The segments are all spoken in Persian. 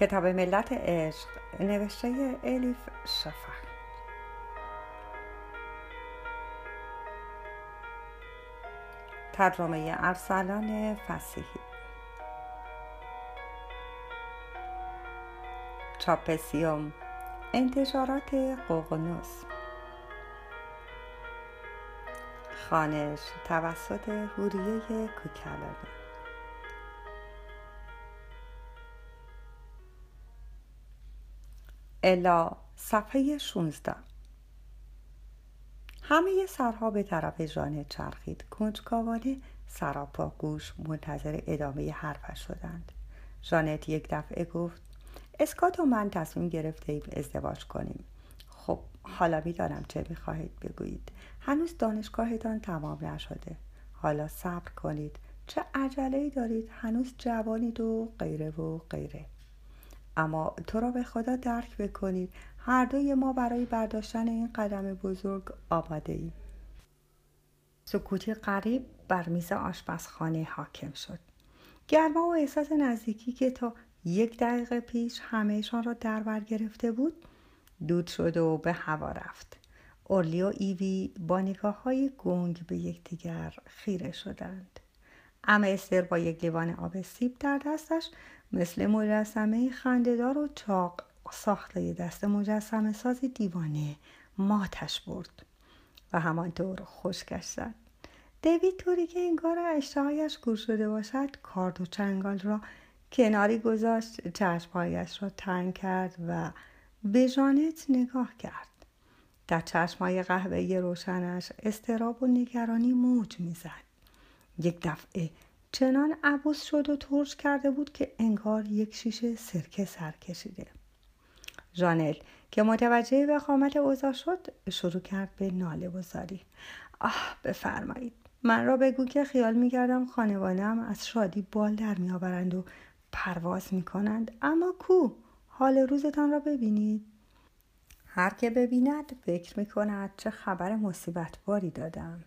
کتاب ملت عشق نوشته الیف شفق. ترجمه ارسلان فصیحی. چاپ سیوم، انتشارات ققنوس. خوانش توسط هوری کوکلاری. الا، صفحه 16. همه سرها به طرف جانت چرخید. کنجکاوانه سراپا گوش منتظر ادامه حرفش شدند. جانت یک دفعه گفت: اسکات و من تصمیم گرفتیم ازدواج کنیم. خب حالا میدانم چه میخواهید بگویید. هنوز دانشگاهتان تمام نشده. حالا صبر کنید. چه عجله‌ای دارید؟ هنوز جوانید و غیره و غیره. اما تو را به خدا درک بکنید، هر دوی ما برای برداشتن این قدم بزرگ آماده ایم. سکوتی غریب بر میز آشپزخانه حاکم شد. گرما و احساس نزدیکی که تا یک دقیقه پیش همه‌شان را در بر گرفته بود دود شد و به هوا رفت. اورلی و ایوی با نگاه‌های گنگ به یکدیگر خیره شدند. اما استر با یک لیوان آب سیب در دستش مثل مجسمه خنده‌دار و چاق ساخته دست مجسمه ساز دیوانه ماتش برد و همانطور خشکش زد. دیوید طوری که انگار اشتهایش کور شده باشد کارد و چنگال را کناری گذاشت، چشمهایش را تنگ کرد و به جانت نگاه کرد. در چشمهای قهوه‌ای روشنش اضطراب و نگرانی موج می‌زد. یک دفعه چنان عبوس شد و ترش کرده بود که انگار یک شیشه سرکه سر کشیده. جانل که متوجه وخامت اوضاع شد شروع کرد به ناله و زاری. آه بفرمایید، من را بگو که خیال می‌کردم خانواده‌ام از شادی بال در می‌آورند و پرواز می‌کنند، اما کو؟ حال روزتان را ببینید. هر که ببیند فکر می‌کند چه خبر مصیبت باری دادم.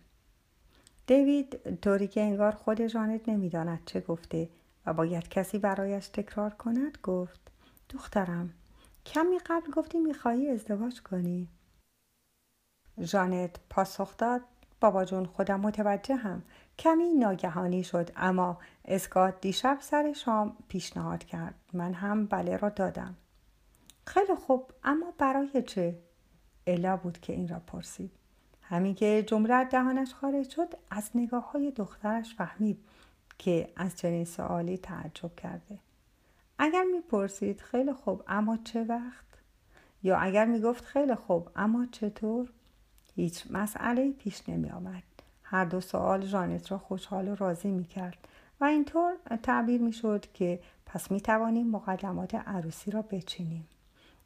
دیوید طوری که انگار خود جانت نمیداند چه گفته و باید کسی برایش تکرار کند گفت: دخترم، کمی قبل گفتی میخوایی ازدواج کنی. جانت پاسخ داد: بابا جون، خودم متوجهم. کمی ناگهانی شد، اما اسکات دیشب سر شام پیشنهاد کرد. من هم بله را دادم. خیلی خوب، اما برای چه؟ الا بود که این را پرسید. همین که جمله دهانش خارج شد از نگاه‌های دخترش فهمید که از چنین سوالی تعجب کرده. اگر می‌پرسید خیلی خوب اما چه وقت، یا اگر می‌گفت خیلی خوب اما چطور، هیچ مسئله‌ای پیش نمی‌آمد. هر دو سوال جانت را خوشحال و راضی می‌کرد و اینطور تعبیر می‌شد که پس می‌توانیم مقدمات عروسی را بچینیم،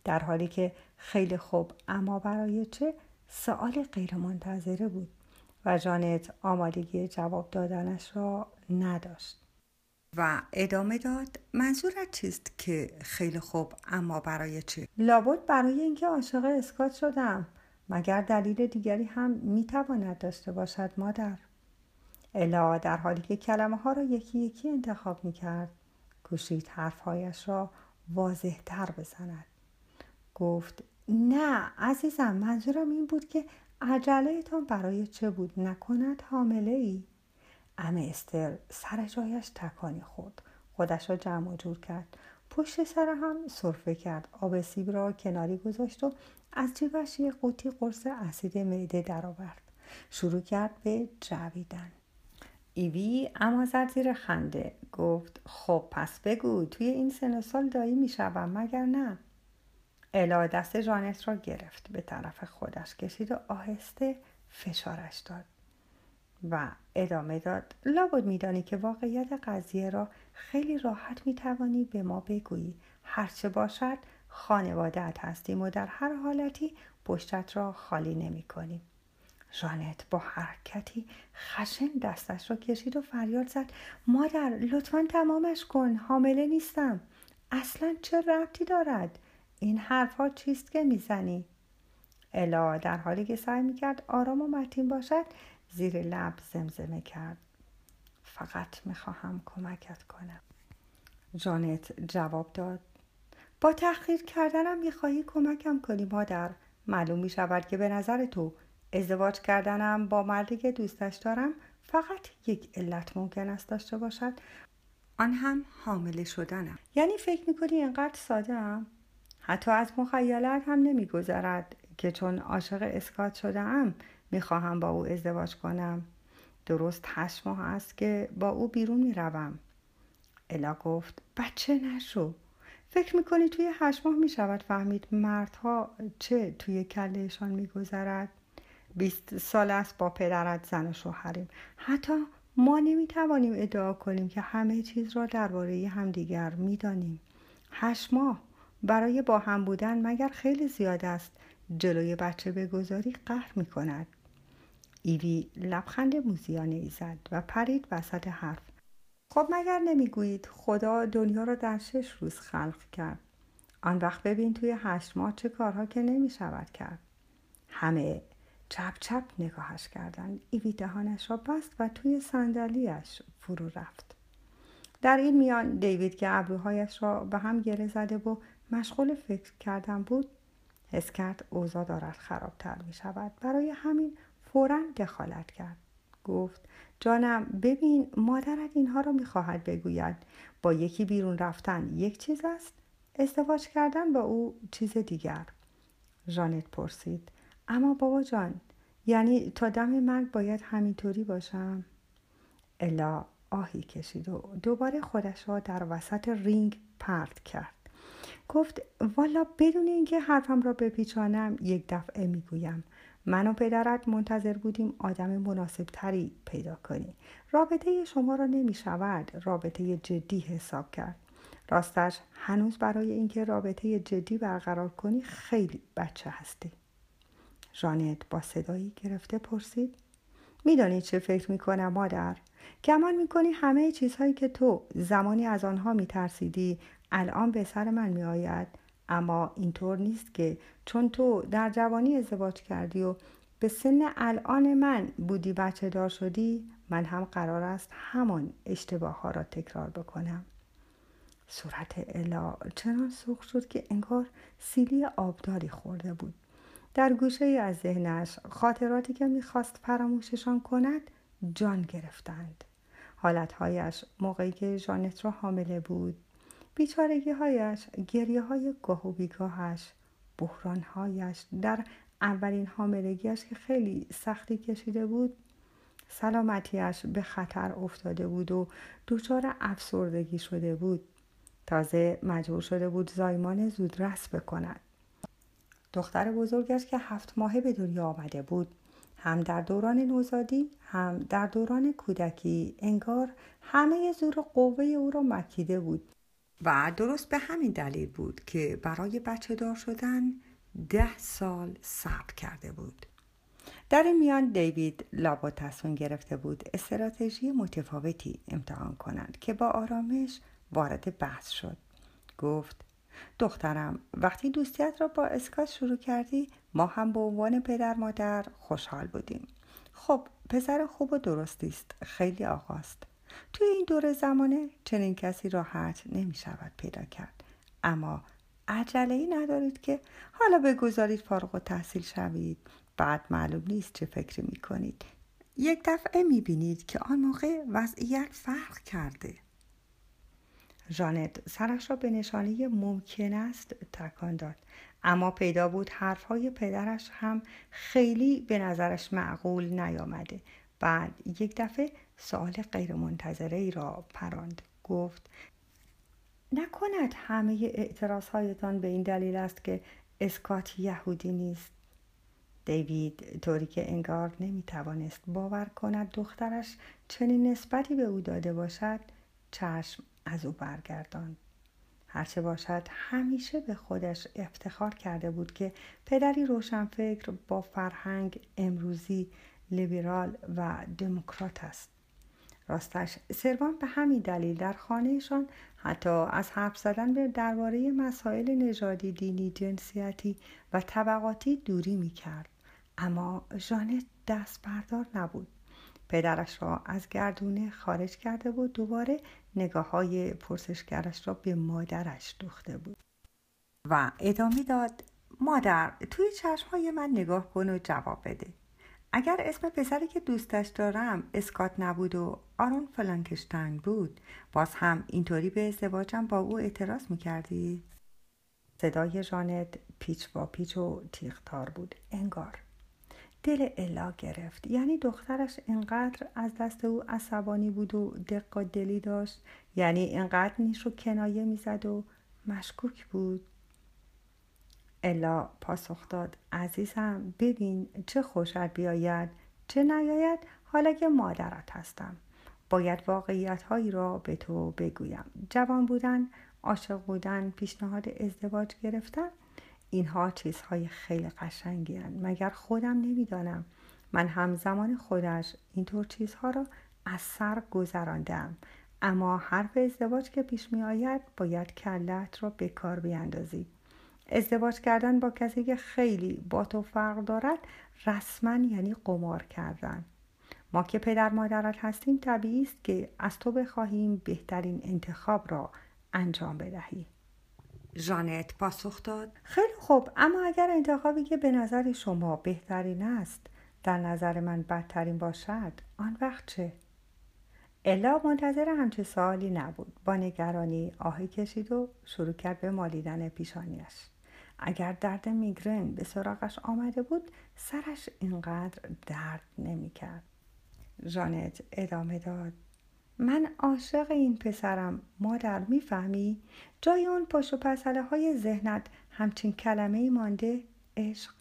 در حالی که خیلی خوب اما برای چه سؤال غیر منتظره بود و جانت آمادگی جواب دادنش را نداشت و ادامه داد: منظورت چیست که خیلی خوب اما برای چه؟ لابد برای اینکه عاشق اسکات شدم. مگر دلیل دیگری هم میتواند داشته باشد مادر؟ الا در حالی که کلمه ها را یکی یکی انتخاب میکرد کوشید حرفهایش را واضح تر بزند. گفت: نه عزیزم، منظورم این بود که عجله‌تان برای چه بود؟ نکند حامله ای؟ عمه استر سر جایش تکانی خورد. خودش را جمع و جور کرد. پشت سر هم سرفه کرد. آب سیب را کناری گذاشت و از جیبش یک قوطی قرص اسید معده درآورد. شروع کرد به جویدن. ایوی اما زد زیر خنده. گفت: خب پس بگو، توی این سن و سال دایی میشوم مگر نه؟ الا دست جانت را گرفت، به طرف خودش کشید و آهسته فشارش داد و ادامه داد: لابد میدانی که واقعیت قضیه را خیلی راحت میتوانی به ما بگویی. هرچه باشد خانواده‌ات هستیم و در هر حالتی پشتت را خالی نمی کنیم. جانت با حرکتی خشن دستش را کشید و فریاد زد: مادر لطفاً تمامش کن، حامله نیستم. اصلاً چه ربطی دارد؟ این حرفا چیست که میزنی؟ الا در حالی که سعی میکرد آرام و متین باشد زیر لب زمزمه کرد: فقط میخواهم کمکت کنم. جانت جواب داد: با تأخیر کردنم میخواهی کمکم کنی مادر. معلوم میشود که به نظر تو ازدواج کردنم با مردی که دوستش دارم فقط یک علت ممکن است داشته باشد، آن هم حامله شدنم. یعنی فکر میکنی اینقدر ساده ام؟ حتی از مخیلت هم نمیگذرد که چون عاشق اسکات شده ام میخواهم با او ازدواج کنم. درست 8 ماه است که با او بیرون میروم. الا گفت بچه نشو. فکر میکنی توی 8 ماه میشود فهمید مردها چه توی کلهشان میگذرد؟ 20 سال است با پدرت زن و شوهریم. حتی ما نمیتوانیم ادعا کنیم که همه چیز را درباره همدیگر میدانیم. 8 ماه برای با هم بودن مگر خیلی زیاد است؟ جلوی بچه بگذاری قهر میکند. ایوی لبخند موزیانه ای زد و پرید وسط حرف. خب مگر نمیگویید خدا دنیا را در 6 روز خلق کرد؟ آن وقت ببین توی 8 ماه چه کارها که نمیشود کرد. همه چپ چپ نگاهش کردند. ایوی دهانش را بست و توی صندلی‌اش فرو رفت. در این میان دیوید که ابروهایش را به هم گره زده و مشغول فکر کردن بود، حس کرد اوضاع دارد خرابتر می شود. برای همین فوراً دخالت کرد. گفت جانم ببین، مادرت اینها را می خواهد بگوید. با یکی بیرون رفتن یک چیز است، ازدواج کردن با او چیز دیگر. جانت پرسید اما بابا جان، یعنی تا دم مرگ باید همینطوری باشم؟ الا آهی کشید و دوباره خودش را در وسط رینگ پرت کرد. گفت والا بدون اینکه حرفم را بپیچانم یک دفعه میگویم، من و پدرت منتظر بودیم آدم مناسب تری پیدا کنی. رابطه شما را نمی شود رابطه جدی حساب کرد. راستش هنوز برای اینکه رابطه جدی برقرار کنی خیلی بچه هستی. جانت با صدایی گرفته پرسید میدانی چه فکر میکنم مادر؟ گمان میکنی همه چیزهایی که تو زمانی از آنها میترسیدی الان به سر من میآید؟ اما اینطور نیست که چون تو در جوانی ازدواج کردی و به سن الان من بودی بچه دار شدی، من هم قرار است همان اشتباه ها را تکرار بکنم. صورت الا چنان سرخ شد که انگار سیلی آبداری خورده بود. در گوشه از ذهنش خاطراتی که میخواست فراموششان کند جان گرفتند. حالتهایش موقعی که جانت را حامله بود، بیچارگیهایش، گریه‌های گاه و بیگاهش، بحرانهایش در اولین حاملگیش که خیلی سختی کشیده بود، سلامتیش به خطر افتاده بود و دچار افسردگی شده بود. تازه مجبور شده بود زایمان زودرس بکند. دختر بزرگش که 7 ماهه به دنیا آمده بود، هم در دوران نوزادی هم در دوران کودکی انگار همه زور و قوه او را مکیده بود و درست به همین دلیل بود که برای بچه دار شدن 10 سال صبر کرده بود. در این میان دیوید لابد تصمیم گرفته بود استراتژی متفاوتی امتحان کند که با آرامش وارد بحث شد. گفت دخترم، وقتی دوستیت را با اسکات شروع کردی ما هم به عنوان پدر مادر خوشحال بودیم. خب پسر خوب و درستی است، خیلی آقاست. توی این دوره زمانه چنین کسی راحت نمی شود پیدا کرد. اما عجله‌ای ندارید که حالا بگذارید فارغ التحصیل شوید، بعد معلوم نیست چه فکری می کنید. یک دفعه می بینید که آن موقع وضعیت فرق کرده. جانت سرش را به نشانه ممکن است تکان داد، اما پیدا بود حرفهای پدرش هم خیلی به نظرش معقول نیامده. بعد یک دفعه سوال غیر منتظره ای را پراند. گفت نکند همه اعتراض هایتان به این دلیل است که اسکات یهودی نیست؟ دیوید طوری که انگار نمی توانست باور کند دخترش چنین نسبتی به او داده باشد چشم از او برگرداند. هرچه باشد همیشه به خودش افتخار کرده بود که پدری روشنفکر با فرهنگ امروزی لیبرال و دموکرات است. راستش سروان به همین دلیل در خانهشان حتی از حرف زدن به درباره مسائل نژادی، دینی، جنسیتی و طبقاتی دوری می‌کرد. اما جانت دست بردار نبود. پدرش را از گردونه خارج کرده بود، دوباره نگاه‌های پرسشگرش را به مادرش دوخته بود. و ادامه داد: مادر، توی چشمهای من نگاه کن و جواب بده. اگر اسم پسری که دوستش دارم اسکات نبود و آرون فلانکشتاین بود، باز هم اینطوری به ازدواجم با او اعتراض میکردی؟ صدای جانت پیچ با پیچ و تیغ‌تار بود. انگار دل الا گرفت. یعنی دخترش اینقدر از دست او عصبانی بود و دق دلی داشت، یعنی اینقدر نیش رو کنایه میزد و مشکوک بود. الا پاسخ داد: عزیزم، ببین، چه خوشت بیاید چه نیاید، حالا که مادرت هستم باید واقعیت‌هایی را به تو بگویم. جوان بودن، عاشق بودن، پیشنهاد ازدواج گرفتن، اینها چیزهای خیلی قشنگی هستند، مگر خودم نمیدانم من همزمان خودش اینطور چیزها را از سر گذراندم. اما حرف ازدواج که پیش می آید باید کلت را به کار بیندازی. ازدواج کردن با کسی که خیلی با تو فرق دارد رسما یعنی قمار کردن. ما که پدر مادرت هستیم طبیعی است که از تو بخواهیم بهترین انتخاب را انجام بدهی. جانت پاسخ داد: خیلی خوب، اما اگر انتخابی که به نظر شما بهترین است در نظر من بدترین باشد، آن وقت چه؟ الا منتظر همچه سوالی نبود. با نگرانی آهی کشید و شروع کرد به مالیدن پیشانیش. اگر درد میگرن به سراغش آمده بود، سرش اینقدر درد نمی کرد. جانت ادامه داد: من عاشق این پسرم مادر، میفهمی؟ جای اون پشت و پسله های ذهنت همچین کلمه ای مانده: عشق.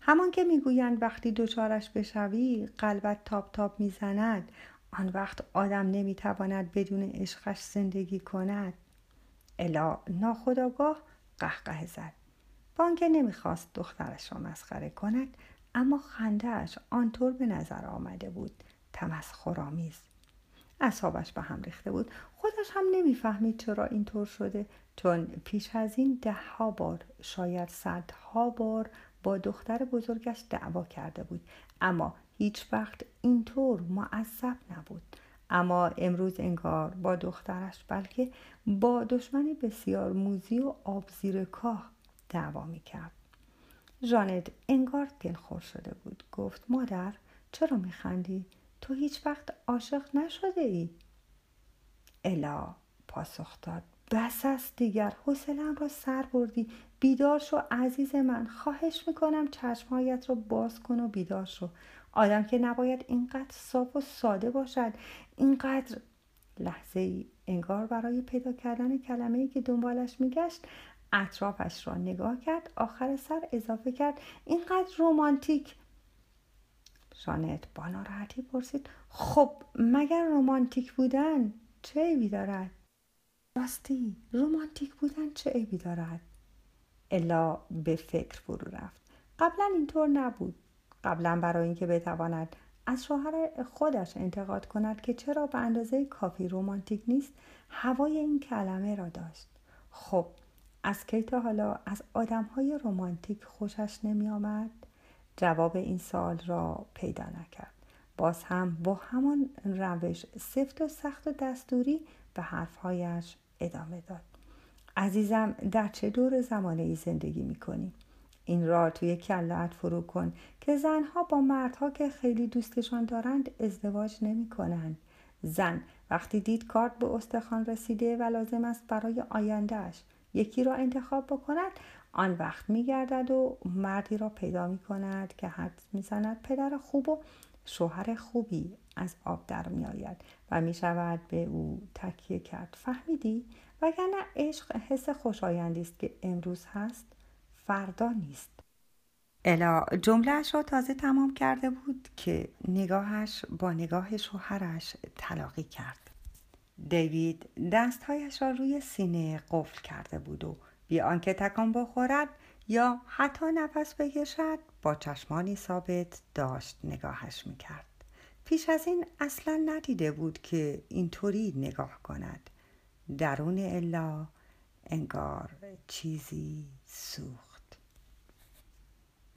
همان که میگویند وقتی دوچارش بشوی قلبت تاب تاب میزند، آن وقت آدم نمیتواند بدون عشقش زندگی کند. الا ناخودآگاه قهقه زد. با آنکه نمیخواست دخترش را مسخره کند، اما خنده‌اش آنطور به نظر آمده بود تمسخرآمیز. اعصابش به هم ریخته بود. خودش هم نمیفهمید چرا اینطور شده، چون پیش از این ده‌ها بار، شاید صدها بار با دختر بزرگش دعوا کرده بود، اما هیچ وقت اینطور معصب نبود. اما امروز انگار با دخترش، بلکه با دشمنی بسیار موذی و آب زیر کاه دعوا میکرد. جانت انگار دلخور شده بود. گفت: مادر، چرا میخندی؟ تو هیچ وقت عاشق نشده ای؟ الا پاسخ داد: بس است دیگر، حوصله‌ام را سر بردی. بیدار شو عزیز من، خواهش میکنم چشمهایت را باز کن و بیدار شو. آدم که نباید اینقدر صاف و ساده باشد، اینقدر. لحظه‌ای انگار برای پیدا کردن کلمه‌ای که دنبالش میگشت اطرافش را نگاه کرد. آخر سر اضافه کرد: اینقدر رمانتیک. جانت با ناراحتی پرسید: خب مگر رمانتیک بودن چه عیبی دارد؟ راستی رمانتیک بودن چه عیبی دارد؟ الا به فکر فرو رفت. قبلا اینطور نبود. قبلا برای اینکه بتواند از شوهر خودش انتقاد کند که چرا به اندازه کافی رمانتیک نیست، هوای این کلمه را داشت. خب از کی تا حالا از آدم‌های رمانتیک خوشش نمی آمد؟ جواب این سوال را پیدا نکرد. باز هم با همان روش سفت و سخت و دستوری به حرفهایش ادامه داد: عزیزم، در چه دور زمانه‌ای زندگی می‌کنی؟ این را توی کله‌ات فرو کن که زنها با مردها که خیلی دوستشان دارند ازدواج نمی‌کنند. زن وقتی دید کارت به استخوان رسیده و لازم است برای آینده‌اش یکی را انتخاب بکند، آن وقت می‌گردد و مردی را پیدا می‌کند که حد می‌زند پدر خوب و شوهر خوبی از آب در می‌آید و می‌شود به او تکیه کرد. فهمیدی؟ وگرنه عشق حس خوشایندی است که امروز هست فردا نیست. الا جمله‌اش را تازه تمام کرده بود که نگاهش با نگاه شوهرش تلاقی کرد. دیوید دستهایش را روی سینه قفل کرده بود و بی آنکه تکان بخورد یا حتی نفس بکشد با چشمانی ثابت داشت نگاهش میکرد. پیش از این اصلا ندیده بود که اینطوری نگاه کند. درون الا انگار چیزی سوخت.